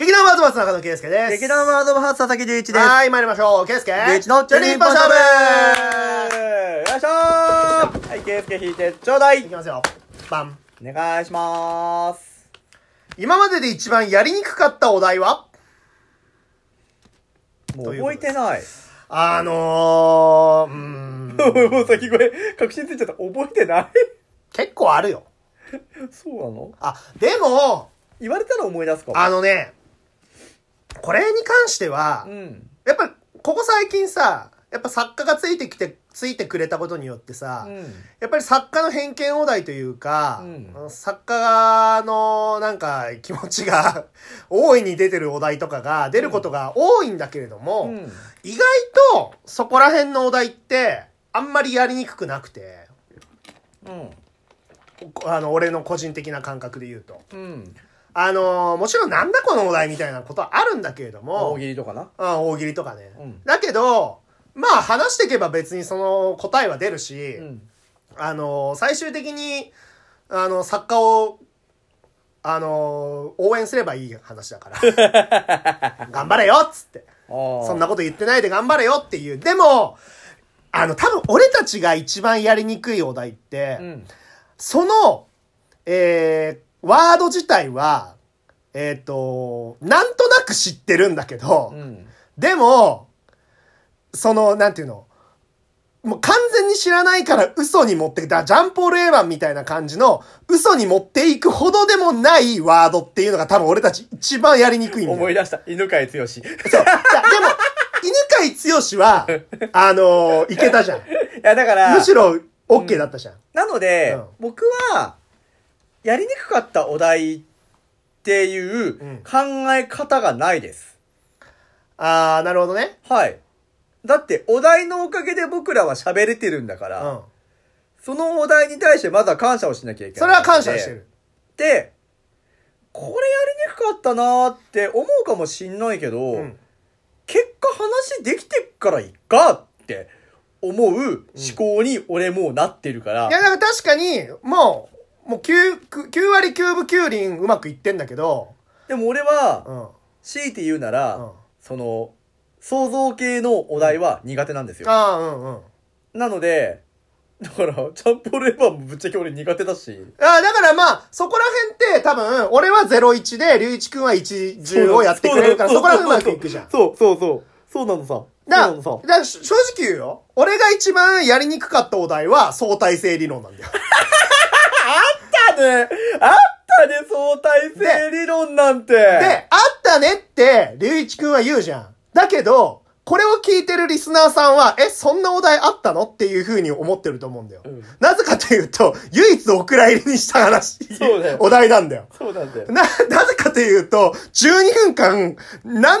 劇団ワードバーツ中野圭介です。劇団ワードバーツ佐々木隆一です。はい、参りましょう。圭介隆一の12本勝負。よいしょー。はい、圭介引いてちょうだい。いきますよ。バン。お願いします。今までで一番やりにくかったお題は？もう覚えてない。もう先これ確信ついちゃった。覚えてない。結構あるよ。そうなの？あ、でも言われたら思い出すかも。これに関しては、やっぱここ最近さ、やっぱ作家がついてくれたことによってさ、やっぱり作家の偏見お題というか、作家のなんか気持ちが大いに出てるお題とかが出ることが多いんだけれども、意外とそこら辺のお題ってあんまりやりにくくなくて、俺の個人的な感覚で言うと、もちろんなんだこのお題みたいなことはあるんだけれども、大喜利とかな、大喜利とかね、だけどまあ話していけば別にその答えは出るし、最終的に作家を応援すればいい話だから頑張れよっつって、そんなこと言ってないで頑張れよっていう。でも多分俺たちが一番やりにくいお題って、そのワード自体はなんとなく知ってるんだけど、でもそのなんていうの、もう完全に知らないから嘘に持ってきたジャンポール・エヴァンみたいな感じの嘘に持っていくほどでもないワードっていうのが多分俺たち一番やりにくいんだよ。思い出した、犬飼剛。そう。でも犬飼剛はいけたじゃん。いやだからむしろ OK だったじゃん。なので、僕はやりにくかったお題っていう考え方がないです。ああ、なるほどね。はい。だってお題のおかげで僕らは喋れてるんだから、そのお題に対してまずは感謝をしなきゃいけない。それは感謝してる。で、これやりにくかったなーって思うかもしんないけど、結果話できてっからいっかって思う思考に俺もうなってるから。いやだから確かにもう 9割9分9厘うまくいってんだけど、でも俺は、強いて言うなら、その想像系のお題は苦手なんですよ。なのでだからチャンポレバーもぶっちゃけ俺苦手だし、だからまあそこら辺って多分俺は01で龍一くんは10をやってくれるから、そこら辺うまくいくじゃん。そうなのさ。だから正直言うよ、俺が一番やりにくかったお題は相対性理論なんだよ。あったね相対性理論なんて。であったねって龍一くんは言うじゃん。だけどこれを聞いてるリスナーさんはそんなお題あったのっていう風に思ってると思うんだよ、なぜかというと唯一お蔵入りにした話、お題なんだよ。なぜかというと12分間何の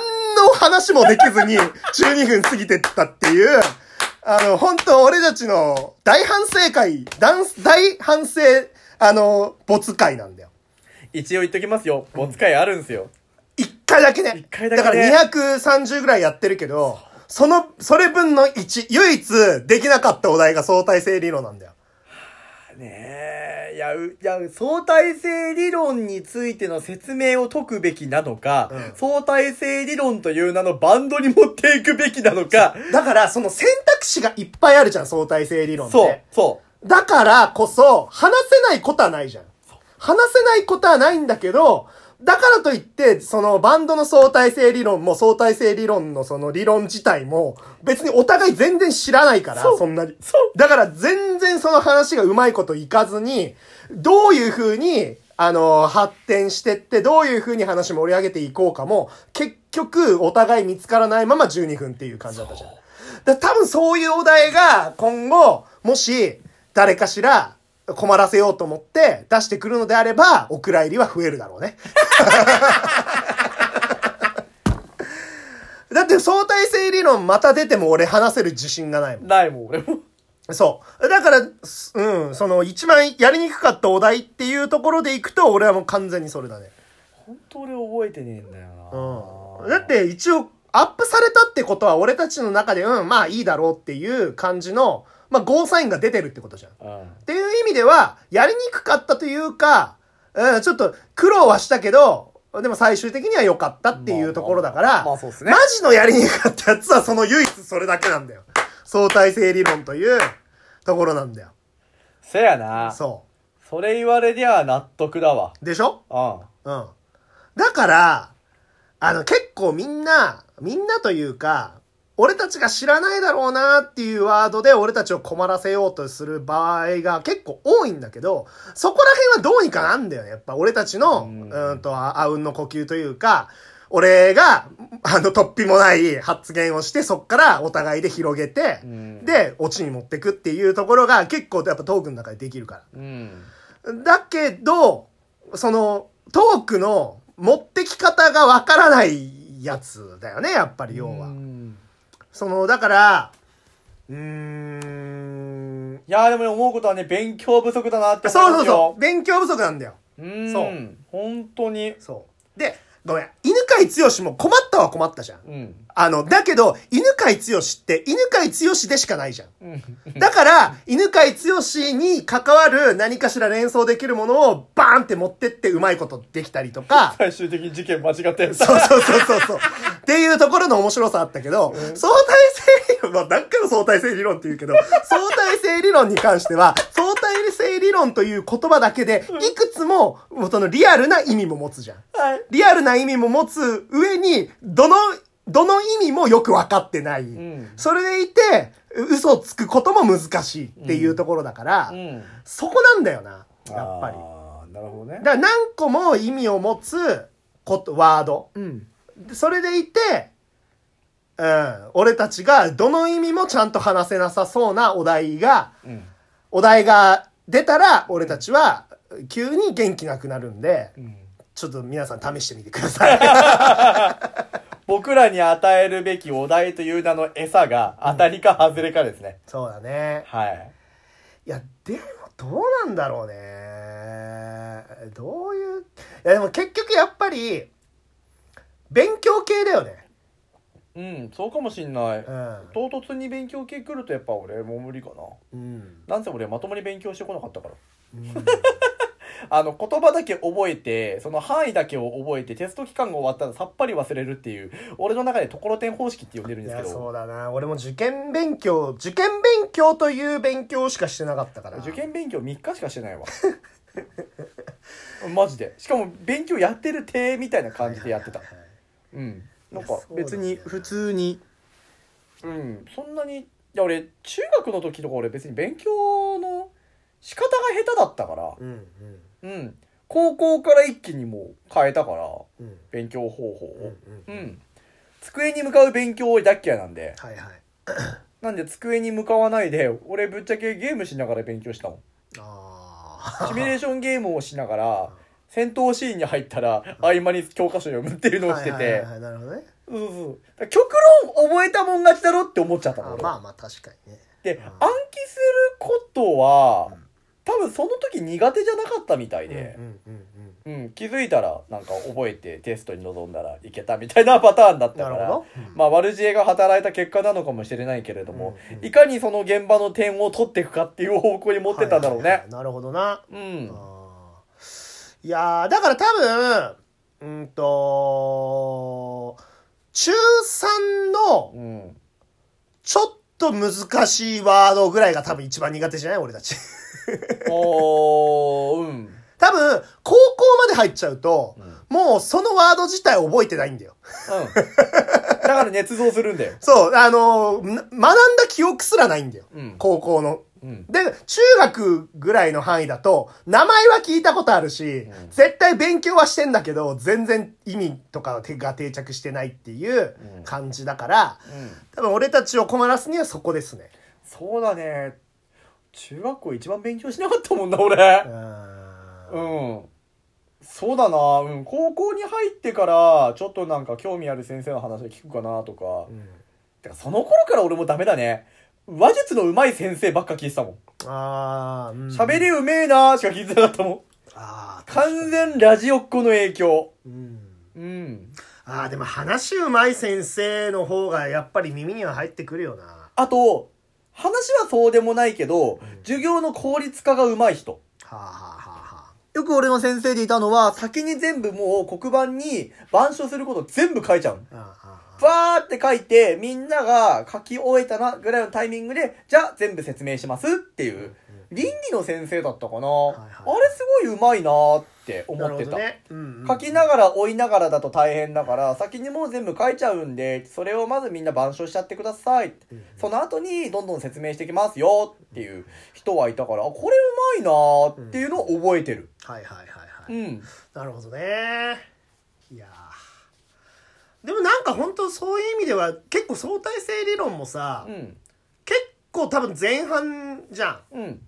話もできずに12分過ぎてったっていう、本当俺たちの大反省没会なんだよ。一応言っときますよ、没会あるんすよ。1回だけね。だから230ぐらいやってるけど、それ分の1、唯一できなかったお題が相対性理論なんだよ。ねえ、いや、相対性理論についての説明を解くべきなのか、相対性理論という名のバンドに持っていくべきなのか。だから、その選択肢がいっぱいあるじゃん、相対性理論って。そう。だからこそ、話せないことはないじゃん。話せないことはないんだけど、だからといって、そのバンドの相対性理論も相対性理論のその理論自体も別にお互い全然知らないから、そんなに。だから全然その話がうまいこといかずに、どういう風に、発展してって、どういう風に話盛り上げていこうかも、結局お互い見つからないまま12分っていう感じだったじゃん。だから多分そういうお題が今後、もし誰かしら、困らせようと思って出してくるのであれば、お蔵入りは増えるだろうね。だって相対性理論また出ても俺話せる自信がないもん。俺も。そう。だから、その一番やりにくかったお題っていうところでいくと、俺はもう完全にそれだね。本当俺覚えてねえんだよな。だって一応アップされたってことは俺たちの中で、まあいいだろうっていう感じの、ゴーサインが出てるってことじゃん。っていう意味では、やりにくかったというか、ちょっと苦労はしたけど、でも最終的には良かったっていうところだから、まあそうですね、マジのやりにくかったやつはその唯一それだけなんだよ。相対性理論というところなんだよ。せやな。そう。それ言われりゃ納得だわ。でしょ？うん。うん。だから、結構みんなというか、俺たちが知らないだろうなっていうワードで俺たちを困らせようとする場合が結構多いんだけど、そこら辺はどうにかなんだよね。やっぱ俺たちの、あうんの呼吸というか、俺が、突飛もない発言をして、そっからお互いで広げて、で、オチに持ってくっていうところが結構やっぱトークの中でできるから。だけど、その、トークの持ってき方がわからないやつだよね、やっぱり要は。だから、いやーでもね、思うことはね、勉強不足だなって思うんですよ。そうそうそう。勉強不足なんだよ。そう。本当に。そう。で、ごめん。犬飼剛も困ったは困ったじゃん。だけど、犬飼剛って、犬飼剛でしかないじゃん。だから、犬飼剛に関わる何かしら連想できるものをバーンって持ってってうまいことできたりとか。最終的に事件間違ったやつ。そうそうそうそう。っていうところの面白さあったけど、相対性理論、まあ何回も相対性理論って言うけど、相対性理論に関しては、相対性理論という言葉だけで、いくつも、そのリアルな意味も持つじゃん。はい。リアルな意味も持つ上に、どの意味もよく分かってない。それでいて、嘘をつくことも難しいっていうところだから、そこなんだよな、やっぱり。ああ、なるほどね。だから何個も意味を持つワード。それでいて、俺たちがどの意味もちゃんと話せなさそうなお題が出たら、俺たちは急に元気なくなるんで、ちょっと皆さん試してみてください。僕らに与えるべきお題という名の餌が当たりか外れかですね。そうだね。はい。いや、でもどうなんだろうね。いや、でも結局やっぱり、勉強系だよね。そうかもしんない。唐突に勉強系来るとやっぱ俺も無理かな。なんせ俺まともに勉強してこなかったから。言葉だけ覚えて、その範囲だけを覚えて、テスト期間が終わったらさっぱり忘れるっていう、俺の中でところてん方式って呼んでるんですけど。いや、そうだな。俺も受験勉強という勉強しかしてなかったから。受験勉強3日しかしてないわ。マジで。しかも勉強やってる体みたいな感じでやってた。なんか別に普通にそんなに、いや俺中学の時とか俺別に勉強の仕方が下手だったから、高校から一気にもう変えたから、勉強方法を、机に向かう勉強を大っ嫌いなんで、なんで机に向かわないで俺ぶっちゃけゲームしながら勉強したもん。シミュレーションゲームをしながら戦闘シーンに入ったら合間に教科書読むっていうのをしてて、なるほどね。極論覚えたもん勝ちだろって思っちゃったの。まあまあ確かにね。で、暗記することは多分その時苦手じゃなかったみたいで、気づいたらなんか覚えてテストに臨んだらいけたみたいなパターンだったから、まあ悪知恵が働いた結果なのかもしれないけれども、いかにその現場の点を取っていくかっていう方向に持ってたんだろうね。なるほどな。いやー、だから多分、中3の、ちょっと難しいワードぐらいが多分一番苦手じゃない俺たち。多分、高校まで入っちゃうと、もうそのワード自体覚えてないんだよ。だから捏造するんだよ。そう、学んだ記憶すらないんだよ。高校の。で、中学ぐらいの範囲だと、名前は聞いたことあるし、絶対勉強はしてんだけど、全然意味とかが定着してないっていう感じだから、多分俺たちを困らすにはそこですね。そうだね。中学校一番勉強しなかったもんな、俺。そうだな。高校に入ってから、ちょっとなんか興味ある先生の話を聞くかなとか。てか、その頃から俺もダメだね。話術の上手い先生ばっか聞いてたもん。喋りうめえなーしか聞いてなかったもん。完全ラジオっ子の影響。でも話うまい先生の方がやっぱり耳には入ってくるよな。あと、話はそうでもないけど、授業の効率化がうまい人。よく俺の先生でいたのは、先に全部もう黒板に板書すること全部書いちゃう。バーって書いて、みんなが書き終えたなぐらいのタイミングで、じゃあ全部説明しますっていう、倫理の先生だったかな。はいはい、あれすごい上手いなーって思ってた。ね、うんうん、書きながら追いながらだと大変だから、先にもう全部書いちゃうんで、それをまずみんな板書しちゃってくださいって。うんうん、その後にどんどん説明していきますよっていう人はいたから、あ、これ上手いなーっていうのを覚えてる。うん、はいはいはいはい。うん。なるほどね。いやー。でもなんか本当そういう意味では結構相対性理論もさ、うん、結構多分前半じゃん、うん、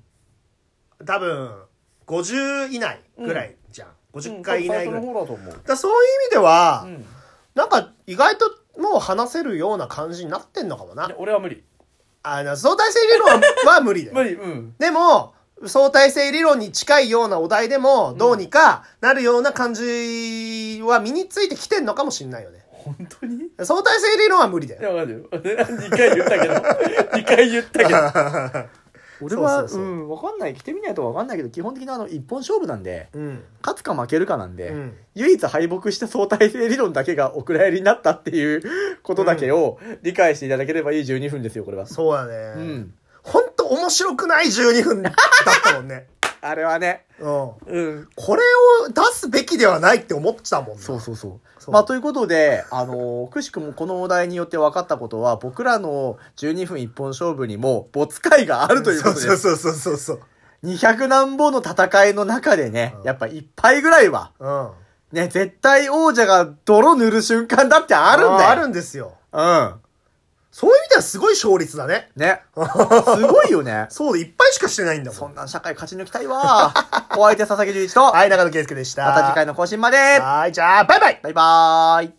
多分50以内ぐらいじゃん、うん、50回以内ぐらい、うん、だそういう意味では、うん、なんか意外ともう話せるような感じになってんのかもな。いや俺は無理。相対性理論は無理だよ無理、うん、でも相対性理論に近いようなお題でもどうにかなるような感じは身についてきてんのかもしんないよね。本当に相対性理論は無理だよ。いやわかるよ。2回言ったけど2回言ったけど俺はうん分かんない、着てみないと分かんないけど、基本的な一本勝負なんで、うん、勝つか負けるかなんで、うん、唯一敗北した相対性理論だけがお蔵入りになったっていうことだけを理解していただければいい12分ですよこれは。そうだね、うん、ほんと面白くない12分だったもんねあれはね、うんうん、これを出すべきではないって思ってたもんね。そうそうそう。まあということで、くしくもこのお題によって分かったことは、僕らの12分一本勝負にも没回があるということです。そうそうそうそうそう。200何本の戦いの中でね、うん、やっぱ1敗ぐらいは、うん、ね、絶対王者が泥塗る瞬間だってあるんだよ。あるんですよ。うん。そういう意味ではすごい勝率だね。ね。すごいよね。そうで、いっぱいしかしてないんだもん。そんな社会勝ち抜きたいわ。お相手は佐々木隆一と、はい、中野圭介でした。また次回の更新まで。はい、じゃあ、バイバイ。バイバーイ。